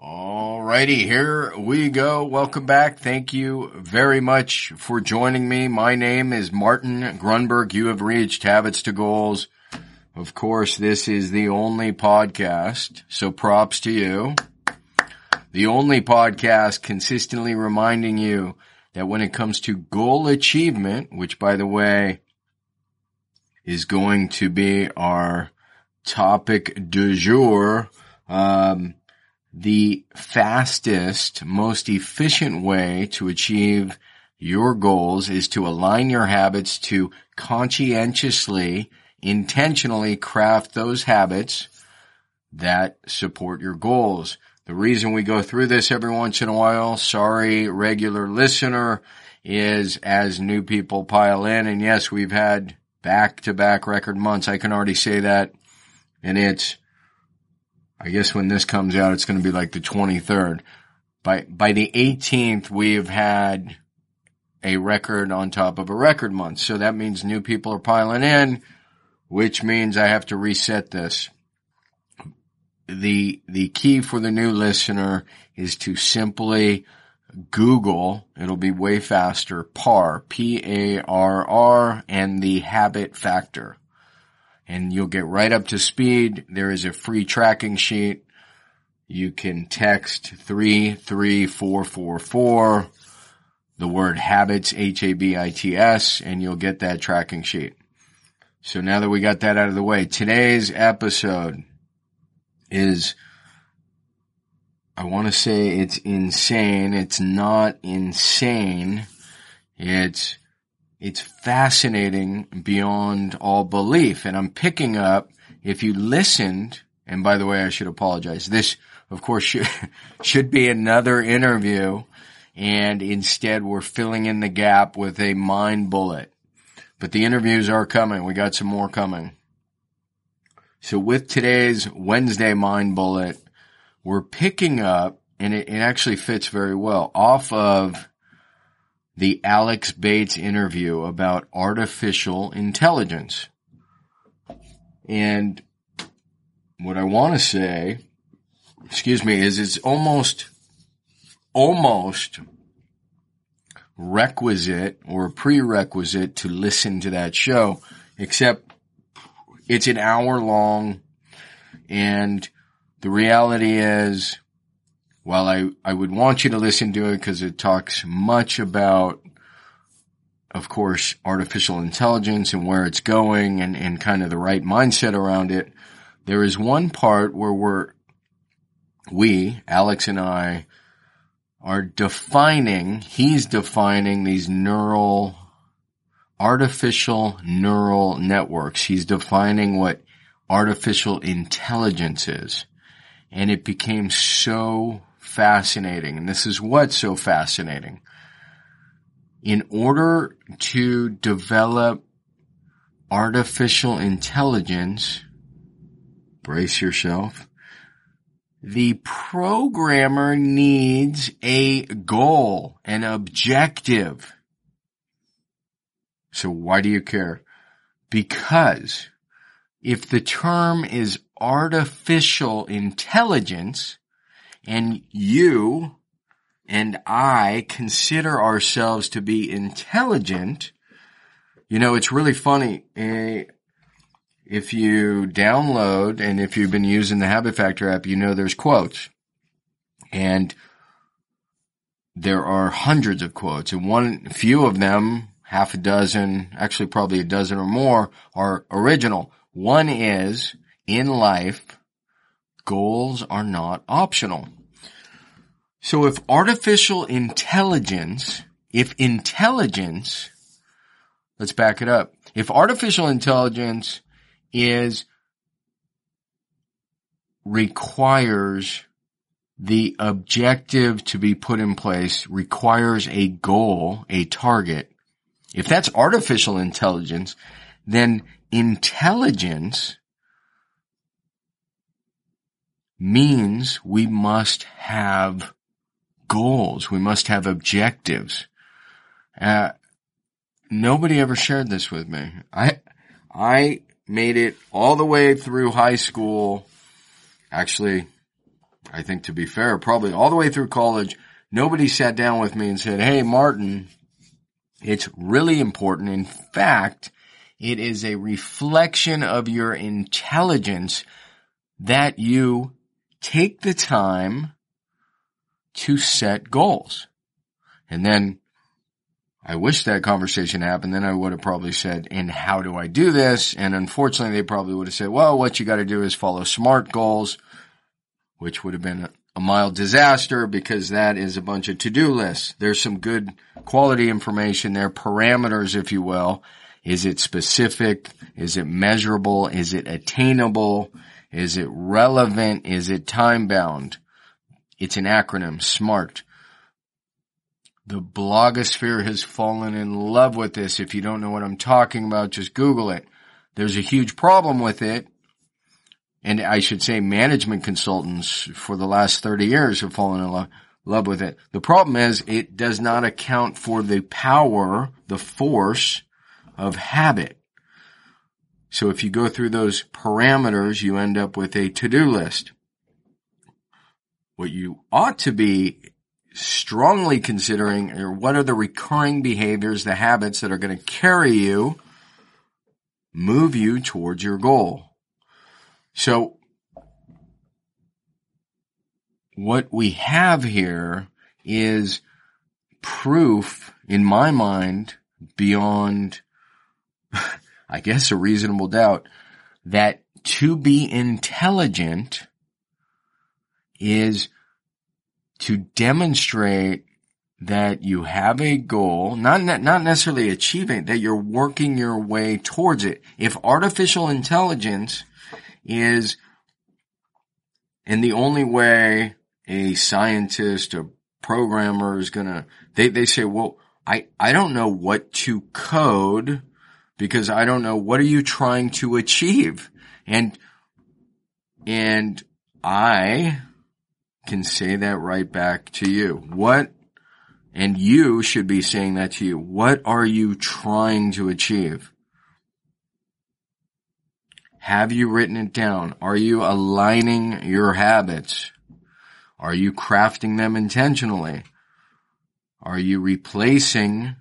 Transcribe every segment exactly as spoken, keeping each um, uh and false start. Alrighty, here we go. Welcome back. Thank you very much for joining me. My name is Martin Grunberg. You have reached Habits to Goals. Of course, this is the only podcast, so props to you. The only podcast consistently reminding you that when it comes to goal achievement, which by the way is going to be our topic du jour, um, the fastest, most efficient way to achieve your goals is to align your habits to conscientiously, intentionally craft those habits that support your goals. The reason we go through this every once in a while, sorry, regular listener, is as new people pile in. And yes, we've had back-to-back record months. I can already say that. And it's, I guess when this comes out, it's going to be like the twenty-third. By, by the eighteenth, we've had a record on top of a record month. So that means new people are piling in, which means I have to reset this. The, the key for the new listener is to simply Google, it'll be way faster, P A R, P A R R, and the Habit Factor. And you'll get right up to speed. There is a free tracking sheet. You can text three three four four four, the word habits, H A B I T S, and you'll get that tracking sheet. So now that we got that out of the way, today's episode is, I want to say it's insane. It's not insane. It's It's fascinating beyond all belief. And I'm picking up, if you listened, and by the way, I should apologize. This, of course, should, should be another interview. And instead, we're filling in the gap with a mind bullet. But the interviews are coming. We got some more coming. So with today's Wednesday mind bullet, we're picking up, and it, it actually fits very well, off of the Alex Bates interview about artificial intelligence. And what I want to say, excuse me, is it's almost, almost requisite or prerequisite to listen to that show, except it's an hour long. And the reality is, while I, I would want you to listen to it because it talks much about, of course, artificial intelligence and where it's going and, and kind of the right mindset around it, there is one part where we're, we, Alex and I, are defining, he's defining these neural, artificial neural networks. He's defining what artificial intelligence is. And it became so fascinating. And this is what's so fascinating. In order to develop artificial intelligence, brace yourself, the programmer needs a goal, an objective. So why do you care? Because if the term is artificial intelligence, and you and I consider ourselves to be intelligent, you know, it's really funny. If you download, and if you've been using the Habit Factor app, you know there's quotes. And there are hundreds of quotes. And one, few of them, half a dozen, actually probably a dozen or more, are original. One is, in life, goals are not optional. So if artificial intelligence, if intelligence, let's back it up. If artificial intelligence is, requires the objective to be put in place, requires a goal, a target, If that's artificial intelligence, then intelligence means we must have goals. We must have objectives. Uh, nobody ever shared this with me. I, I made it all the way through high school. Actually, I think to be fair, probably all the way through college, nobody sat down with me and said, "Hey, Martin, it's really important. In fact, it is a reflection of your intelligence that you take the time to set goals." And then I wish that conversation happened. Then I would have probably said, "And how do I do this?" And unfortunately, they probably would have said, "Well, what you got to do is follow SMART goals," which would have been a mild disaster because that is a bunch of to-do lists. There's some good quality information there, parameters, if you will. Is it specific? Is it measurable? Is it attainable? Is it relevant? Is it time-bound? It's an acronym, SMART. The blogosphere has fallen in love with this. If you don't know what I'm talking about, just Google it. There's a huge problem with it. And I should say management consultants for the last thirty years have fallen in lo- love with it. The problem is it does not account for the power, the force of habit. So if you go through those parameters, you end up with a to-do list. What you ought to be strongly considering are what are the recurring behaviors, the habits that are going to carry you, move you towards your goal. So what we have here is proof, in my mind, beyond, I guess, a reasonable doubt, that to be intelligent is to demonstrate that you have a goal, not not necessarily achieving, that you're working your way towards it. If artificial intelligence is, and the only way a scientist, a programmer is gonna, they, they say, well, I, I don't know what to code because I don't know what are you trying to achieve. And, and I can say that right back to you. What, and you should be saying that to you. What are you trying to achieve? Have you written it down? Are you aligning your habits? Are you crafting them intentionally? Are you replacing,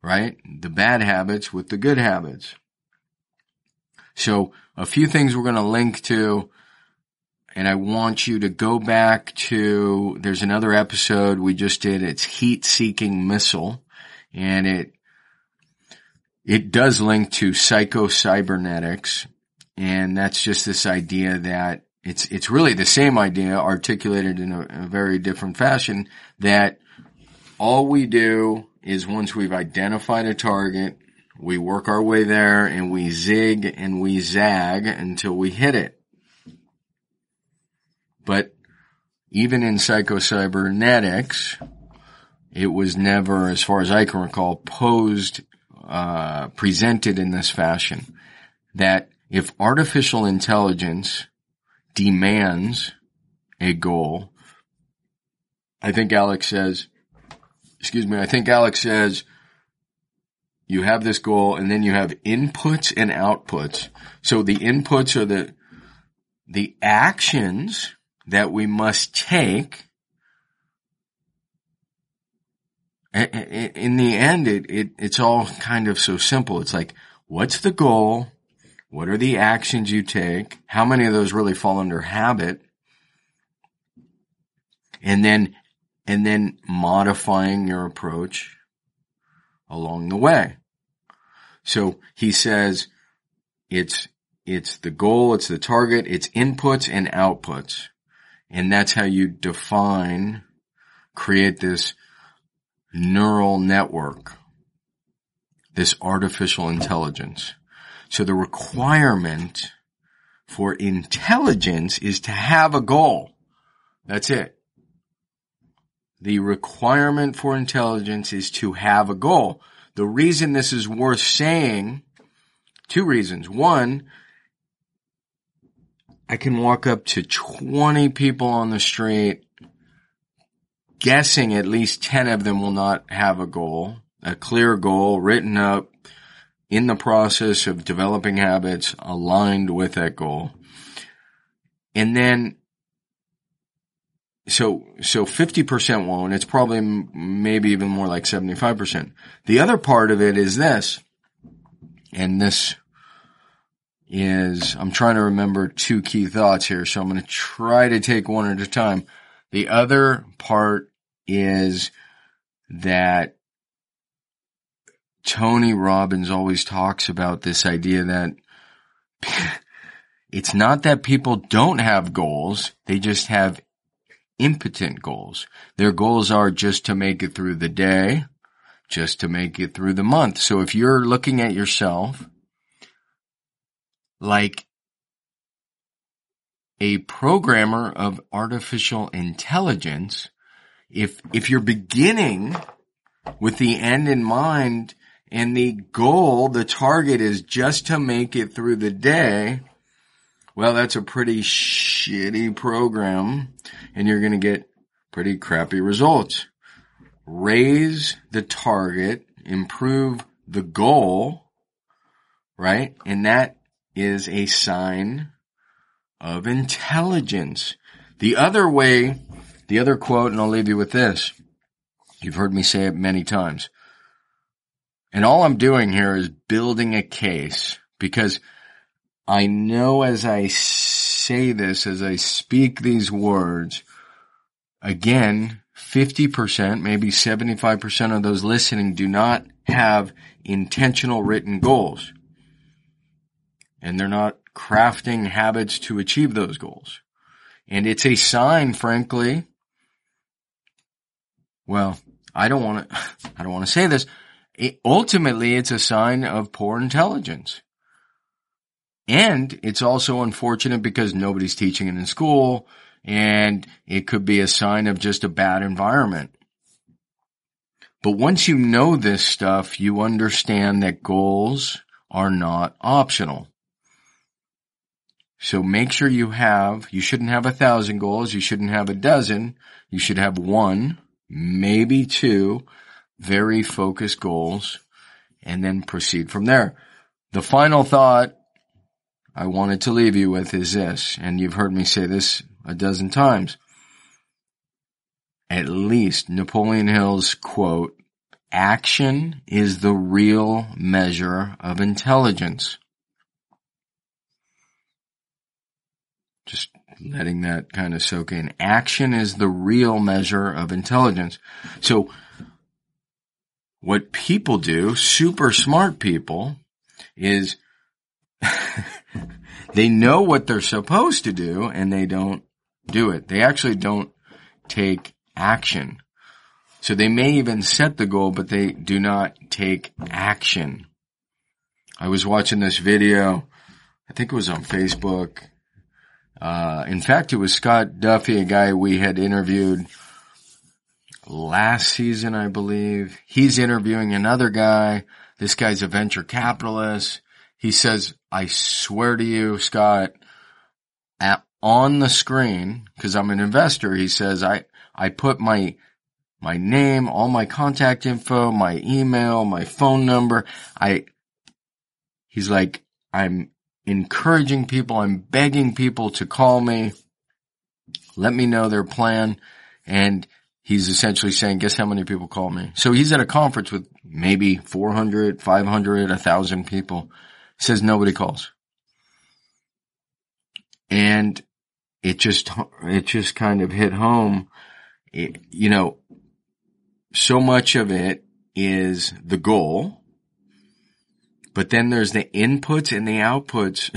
right, the bad habits with the good habits? So a few things we're going to link to, and I want you to go back to, there's another episode we just did. It's Heat Seeking Missile, and it It does link to psycho-cybernetics, and that's just this idea that it's it's really the same idea articulated in a, a very different fashion, that all we do is once we've identified a target, we work our way there, and we zig and we zag until we hit it. But even in psycho-cybernetics, it was never, as far as I can recall, posed Uh, presented in this fashion, that if artificial intelligence demands a goal, I think Alex says, excuse me, I think Alex says, you have this goal and then you have inputs and outputs. So the inputs are the, the actions that we must take. In the end, it, it it's all kind of so simple. It's like, what's the goal? What are the actions you take? How many of those really fall under habit? And then, and then modifying your approach along the way. So he says, it's, it's the goal, it's the target, it's inputs and outputs. And that's how you define, create this neural network, this artificial intelligence. So the requirement for intelligence is to have a goal. That's it. The requirement for intelligence is to have a goal. The reason this is worth saying, two reasons. One, I can walk up to twenty people on the street, guessing at least ten of them will not have a goal, a clear goal written up in the process of developing habits aligned with that goal. And then, so, so fifty percent won't. It's probably maybe even more like seventy-five percent. The other part of it is this, and this is, I'm trying to remember two key thoughts here, so I'm going to try to take one at a time. The other part is that Tony Robbins always talks about this idea that it's not that people don't have goals, they just have impotent goals. Their goals are just to make it through the day, just to make it through the month. So if you're looking at yourself like a programmer of artificial intelligence, if if you're beginning with the end in mind and the goal, the target is just to make it through the day, well, that's a pretty shitty program, and you're going to get pretty crappy results. Raise the target, improve the goal, right? And that is a sign of intelligence. The other way, the other quote, and I'll leave you with this. You've heard me say it many times. And all I'm doing here is building a case, because I know as I say this, as I speak these words, again, fifty percent, maybe seventy-five percent of those listening do not have intentional written goals. And they're not crafting habits to achieve those goals. And it's a sign, frankly, well, I don't want to, I don't want to say this. It, ultimately, it's a sign of poor intelligence. And it's also unfortunate because nobody's teaching it in school, and it could be a sign of just a bad environment. But once you know this stuff, you understand that goals are not optional. So make sure you have, you shouldn't have a thousand goals, you shouldn't have a dozen, you should have one, maybe two, very focused goals, and then proceed from there. The final thought I wanted to leave you with is this, and you've heard me say this a dozen times. At least Napoleon Hill's quote, action is the real measure of intelligence. Just letting that kind of soak in. Action is the real measure of intelligence. So what people do, super smart people, is they know what they're supposed to do and they don't do it. They actually don't take action. So they may even set the goal, but they do not take action. I was watching this video. I think it was on Facebook. Uh, in fact, it was Scott Duffy, a guy we had interviewed last season, I believe. He's interviewing another guy. This guy's a venture capitalist. He says, I swear to you, Scott, at, on the screen, because I'm an investor, he says, I, I put my, my name, all my contact info, my email, my phone number. I, he's like, I'm encouraging people, I'm begging people to call me, let me know their plan. And he's essentially saying, guess how many people call me? So he's at a conference with maybe four hundred, five hundred, one thousand people. He says nobody calls. And it just, it just kind of hit home. It, you know, so much of it is the goal. But then there's the inputs and the outputs,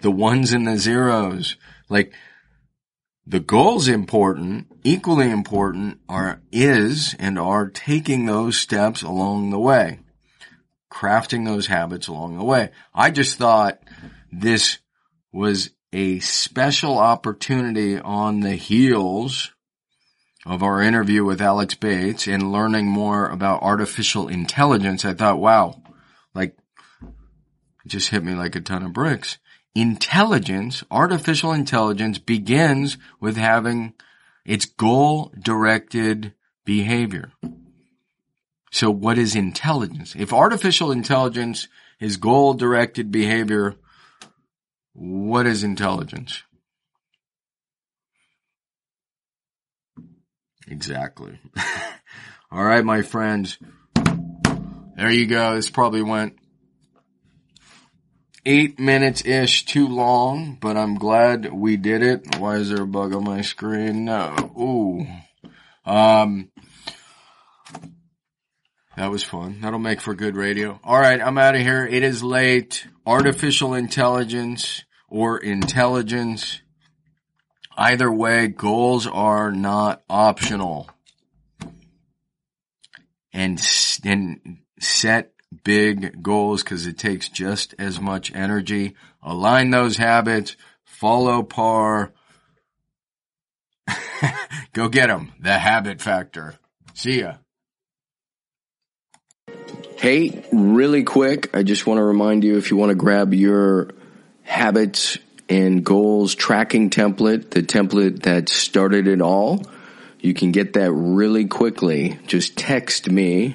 the ones and the zeros. Like, the goal's important, equally important are, is and are taking those steps along the way, crafting those habits along the way. I just thought this was a special opportunity on the heels of our interview with Alex Bates and learning more about artificial intelligence, I thought, wow, like, it just hit me like a ton of bricks. Intelligence, artificial intelligence begins with having its goal-directed behavior. So what is intelligence? If artificial intelligence is goal-directed behavior, what is intelligence? Exactly. All right, my friends. There you go. This probably went eight minutes-ish too long, but I'm glad we did it. Why is there a bug on my screen? No. Ooh. Um, that was fun. That'll make for good radio. All right, I'm out of here. It is late. Artificial intelligence or intelligence. Either way, goals are not optional. And, and set big goals because it takes just as much energy. Align those habits. Follow par. Go get them. The Habit Factor. See ya. Hey, really quick, I just want to remind you, if you want to grab your habits and goals tracking template, the template that started it all, you can get that really quickly. Just text me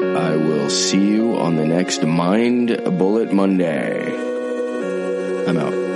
I will see you on the next Mind Bullet Monday. I'm out.